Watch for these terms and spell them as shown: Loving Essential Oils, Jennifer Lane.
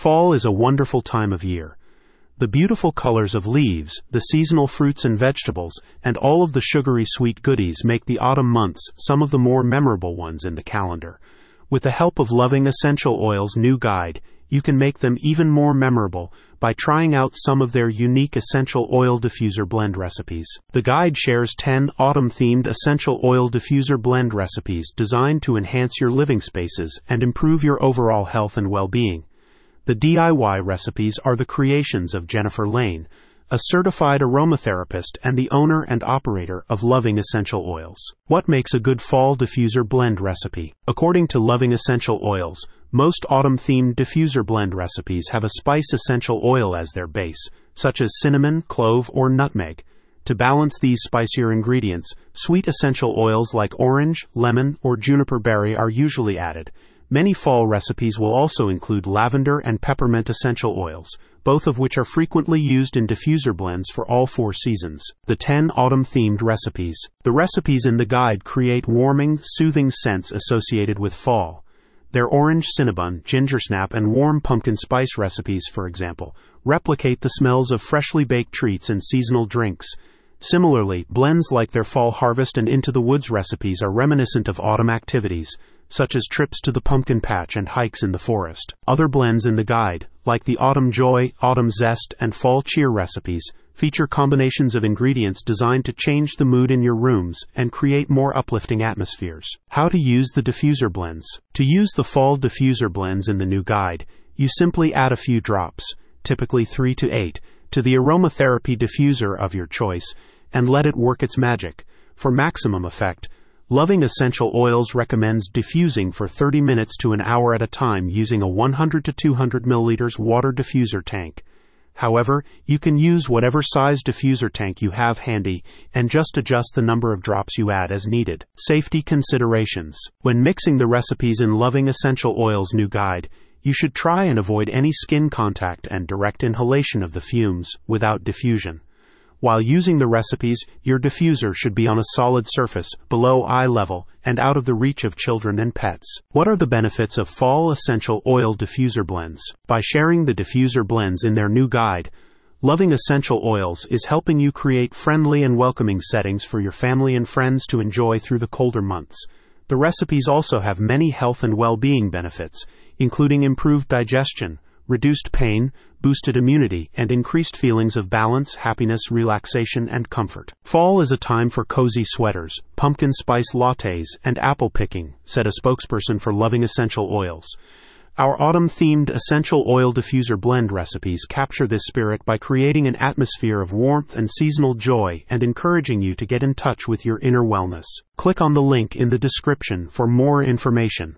Fall is a wonderful time of year. The beautiful colors of leaves, the seasonal fruits and vegetables, and all of the sugary sweet goodies make the autumn months some of the more memorable ones in the calendar. With the help of Loving Essential Oils' new guide, you can make them even more memorable by trying out some of their unique essential oil diffuser blend recipes. The guide shares 10 autumn-themed essential oil diffuser blend recipes designed to enhance your living spaces and improve your overall health and well-being. The DIY recipes are the creations of Jennifer Lane, a certified aromatherapist and the owner and operator of Loving Essential Oils. What makes a good fall diffuser blend recipe? According to Loving Essential Oils, most autumn-themed diffuser blend recipes have a spice essential oil as their base, such as cinnamon, clove, or nutmeg. To balance these spicier ingredients, sweet essential oils like orange, lemon, or juniper berry are usually added. Many fall recipes will also include lavender and peppermint essential oils, both of which are frequently used in diffuser blends for all four seasons. The 10 autumn-themed recipes. The recipes in the guide create warming, soothing scents associated with fall. Their orange cinnamon, gingersnap, and warm pumpkin spice recipes, for example, replicate the smells of freshly baked treats and seasonal drinks. Similarly, blends like their Fall Harvest and Into the Woods recipes are reminiscent of autumn activities, such as trips to the pumpkin patch and hikes in the forest. Other blends in the guide, like the Autumn Joy, Autumn Zest, and Fall Cheer recipes, feature combinations of ingredients designed to change the mood in your rooms and create more uplifting atmospheres. How to use the diffuser blends. To use the fall diffuser blends in the new guide, you simply add a few drops, typically 3 to 8, to the aromatherapy diffuser of your choice, and let it work its magic. For maximum effect, Loving Essential Oils recommends diffusing for 30 minutes to an hour at a time using a 100 to 200 milliliters water diffuser tank. However, you can use whatever size diffuser tank you have handy and just adjust the number of drops you add as needed. Safety considerations. When mixing the recipes in Loving Essential Oils' new guide, you should try and avoid any skin contact and direct inhalation of the fumes without diffusion. While using the recipes, your diffuser should be on a solid surface, below eye level, and out of the reach of children and pets. What are the benefits of fall essential oil diffuser blends? By sharing the diffuser blends in their new guide, Loving Essential Oils is helping you create friendly and welcoming settings for your family and friends to enjoy through the colder months. The recipes also have many health and well-being benefits, including improved digestion, reduced pain, boosted immunity, and increased feelings of balance, happiness, relaxation, and comfort. Fall is a time for cozy sweaters, pumpkin spice lattes, and apple picking, said a spokesperson for Loving Essential Oils. Our autumn-themed essential oil diffuser blend recipes capture this spirit by creating an atmosphere of warmth and seasonal joy and encouraging you to get in touch with your inner wellness. Click on the link in the description for more information.